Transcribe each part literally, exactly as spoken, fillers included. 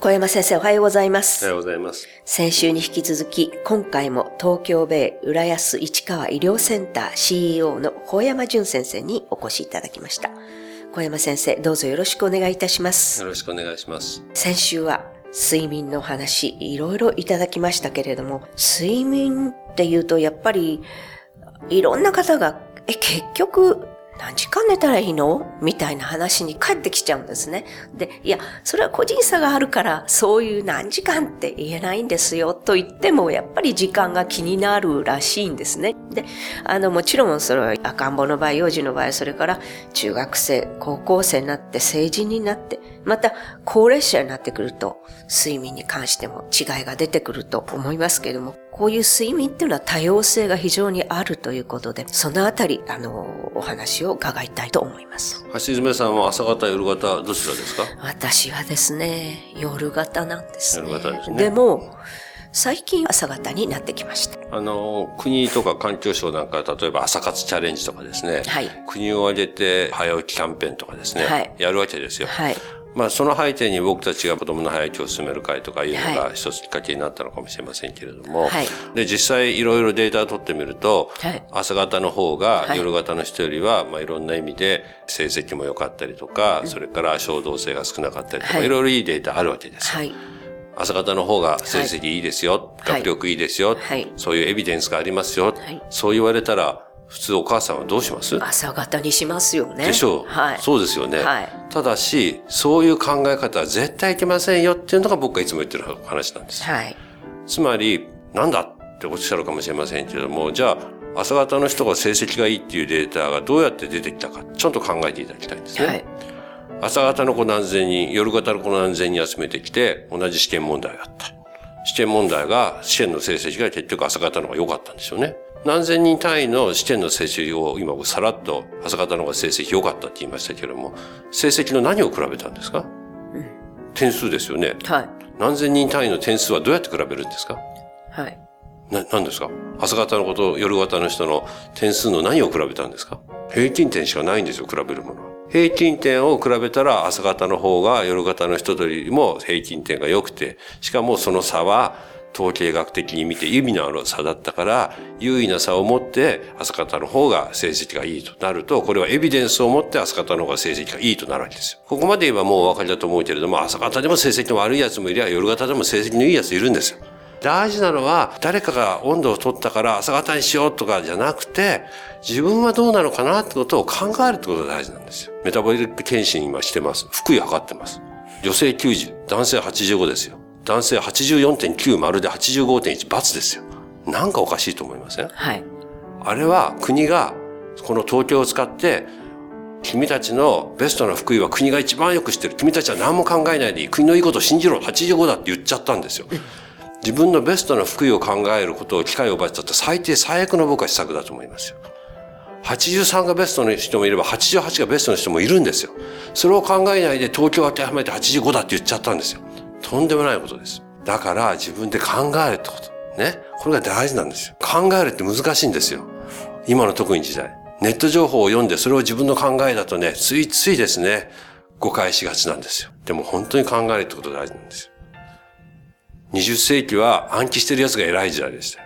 小山先生、おはようございます。おはようございます。先週に引き続き、今回も東京米浦安市川医療センター シーイーオー の小山淳先生にお越しいただきました。小山先生、どうぞよろしくお願いいたします。よろしくお願いします。先週は睡眠の話、いろいろいただきましたけれども、睡眠っていうとやっぱりいろんな方がえ結局何時間寝たらいいのみたいな話に帰ってきちゃうんですね。で、いや、それは個人差があるから、そういう何時間って言えないんですよと言っても、やっぱり時間が気になるらしいんですね。で、あの、もちろんそれは赤ん坊の場合、幼児の場合、それから中学生、高校生になって、成人になって、また高齢者になってくると、睡眠に関しても違いが出てくると思いますけれども、こういう睡眠っていうのは多様性が非常にあるということで、そのあたり、あの、お話を伺いたいと思います。橋爪さんは朝方、夜方、どちらですか？私はですね、夜型なんですね。夜型ですね。でも、最近朝方になってきました。あの、国とか環境省なんか、例えば朝活チャレンジとかですね、はい、国を挙げて早起きキャンペーンとかですね、はい、やるわけですよ。はい、まあ、その背景に僕たちが子供の早起きを進める会とかいうのが一つきっかけになったのかもしれませんけれども、はい、で、実際いろいろデータを取ってみると、はい、朝方の方が夜方の人よりは、まあ、いろんな意味で成績も良かったりとか、はい、それから衝動性が少なかったりとか、はい、いろいろいいデータあるわけですよ。はい、朝方の方が成績いいですよ、はい、学力いいですよ、はい、そういうエビデンスがありますよ、はい、そう言われたら普通お母さんはどうします？朝方にしますよね。でしょう、はい、そうですよね、はい、ただしそういう考え方は絶対いけませんよっていうのが僕がいつも言ってる話なんです、はい、つまりなんだっておっしゃるかもしれませんけれども、じゃあ朝方の人が成績がいいっていうデータがどうやって出てきたかちょっと考えていただきたいんですね、はい、朝方の子何千人、夜方の子何千人集めてきて、同じ試験問題があった。試験問題が、試験の成績が結局朝方の方が良かったんですよね。何千人単位の試験の成績を今さらっと朝方の方が成績良かったって言いましたけれども、成績の何を比べたんですか？うん、点数ですよね。はい。何千人単位の点数はどうやって比べるんですか？はい。な、何ですか？朝方の子と夜方の人の点数の何を比べたんですか？平均点しかないんですよ、比べるものは。平均点を比べたら朝方の方が夜方の人よりも平均点が良くて、しかもその差は統計学的に見て意味のある差だったから、有意な差を持って朝方の方が成績がいいとなると、これはエビデンスを持って朝方の方が成績がいいとなるわけですよ。ここまで言えばもうお分かりだと思うけれども、朝方でも成績の悪いやつもいれば、夜方でも成績のいいやついるんですよ。大事なのは誰かが温度を取ったから朝方にしようとかじゃなくて、自分はどうなのかなってことを考えるってことが大事なんですよ。メタボリック検診今してます。腹囲測ってます。女性きゅうじゅう、男性はちじゅうごですよ。男性 はちじゅうよんてんきゅうまる で はちじゅうごてんいち 罰ですよ。なんかおかしいと思いません？はい、あれは国がこの統計を使って、君たちのベストな腹囲は国が一番よく知ってる、君たちは何も考えないでいい、国のいいことを信じろ、はちじゅうごだって言っちゃったんですよ。自分のベストな福井を考えることを機会を奪っちゃった最低最悪の僕は施策だと思いますよ。はちじゅうさんがベストの人もいればはちじゅうはちがベストの人もいるんですよ。それを考えないで東京を当てはめてはちじゅうごだって言っちゃったんですよ。とんでもないことです。だから自分で考えるってこと。ね。これが大事なんですよ。考えるって難しいんですよ。今の特に時代。ネット情報を読んでそれを自分の考えだとね、ついついですね、誤解しがちなんですよ。でも本当に考えるってことが大事なんですよ。にじゅっ世紀は暗記してる奴が偉い時代でし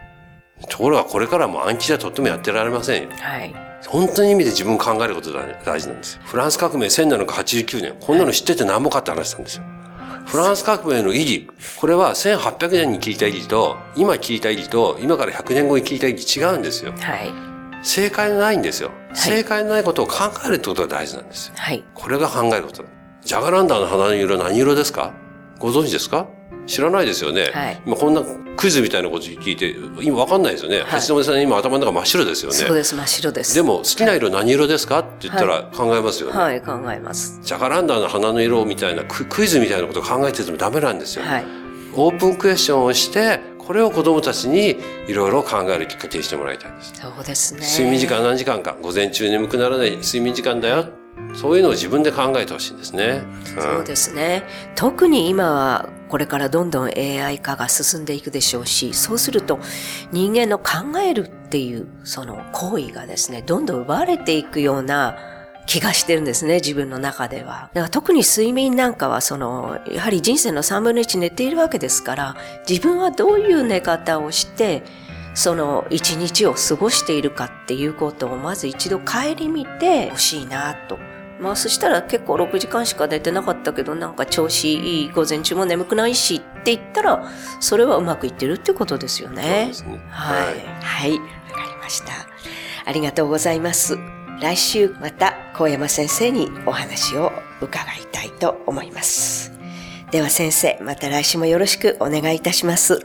た。ところがこれからも暗記じゃとってもやってられませんよ。はい。本当に意味で自分考えることが大事なんです。フランス革命せんななひゃくはちじゅうきゅうねん、こんなの知っててなんもかって話したんですよ。フランス革命の意義、これはせんはっぴゃくねんに聞いた意義と、今聞いた意義と、今からひゃくねんごに聞いた意義違うんですよ。はい。正解のないんですよ。正解のないことを考えるってことが大事なんですよ。はい。これが考えること。ジャガランダーの花の色何色ですか？ご存知ですか？知らないですよね、はい、今こんなクイズみたいなこと聞いて今わかんないですよね、はい、橋爪さん今頭の中真っ白ですよね。そうです、真っ白です。でも好きな色何色ですか、はい、って言ったら考えますよね。はい、はい、考えます。ジャガランダーの花の色みたいなクイズみたいなことを考えててもダメなんですよ、はい、オープンクエスチョンをしてこれを子どもたちにいろいろ考えるきっかけにしてもらいたいです。そうですね。睡眠時間何時間か、午前中眠くならない睡眠時間だよ、そういうのを自分で考えてほしいんですね、うん、そうですね。特に今はこれからどんどん エーアイ 化が進んでいくでしょうし、そうすると人間の考えるっていうその行為がですね、どんどん奪われていくような気がしてるんですね、自分の中では。だから特に睡眠なんかはそのやはり人生のさんぶんのいち寝ているわけですから、自分はどういう寝方をしてその一日を過ごしているかっていうことをまず一度顧みてほしいなと。まあそしたら結構ろくじかんしか寝てなかったけどなんか調子いい、午前中も眠くないしって言ったら、それはうまくいってるってことですよね。そうですね。はい。はい。わかりました。ありがとうございます。来週また神山先生にお話を伺いたいと思います。では先生、また来週もよろしくお願いいたします。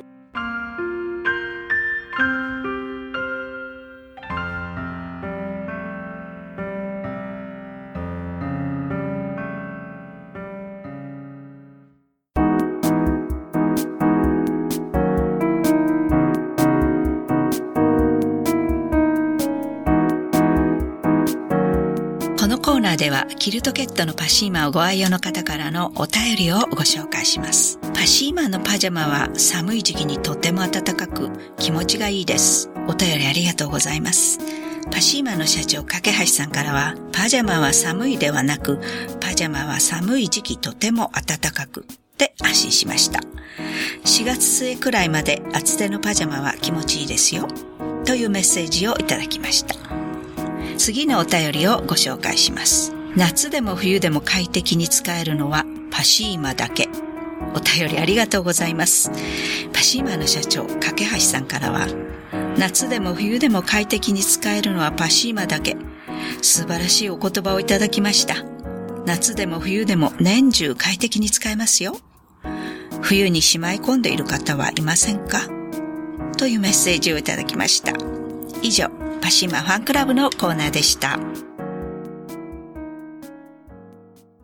ではキルトケットのパシーマをご愛用の方からのお便りをご紹介します。パシーマのパジャマは寒い時期にとても暖かく気持ちがいいです。お便りありがとうございます。パシーマの社長架橋さんからは、パジャマは寒いではなく、パジャマは寒い時期とても暖かくで安心しました。しがつ末くらいまで厚手のパジャマは気持ちいいですよ、というメッセージをいただきました。次のお便りをご紹介します。夏でも冬でも快適に使えるのはパシーマだけ。お便りありがとうございます。パシーマの社長、架橋さんからは、夏でも冬でも快適に使えるのはパシーマだけ。素晴らしいお言葉をいただきました。夏でも冬でも年中快適に使えますよ。冬にしまい込んでいる方はいませんか？というメッセージをいただきました。以上、パシーマファンクラブのコーナーでした。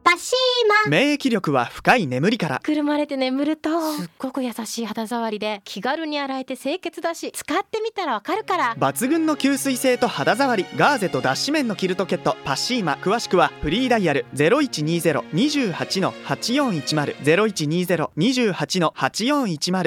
パシーマ。免疫力は深い眠りから。くるまれて眠るとすっごく優しい肌触りで、気軽に洗えて清潔だし、使ってみたらわかるから。抜群の吸水性と肌触り、ガーゼと脱脂綿のキルトケットパシーマ。詳しくはフリーダイヤル ゼロいちにーゼロ にーはち はちよんいちゼロ ゼロいちにーゼロ にーはち はちよんいちゼロ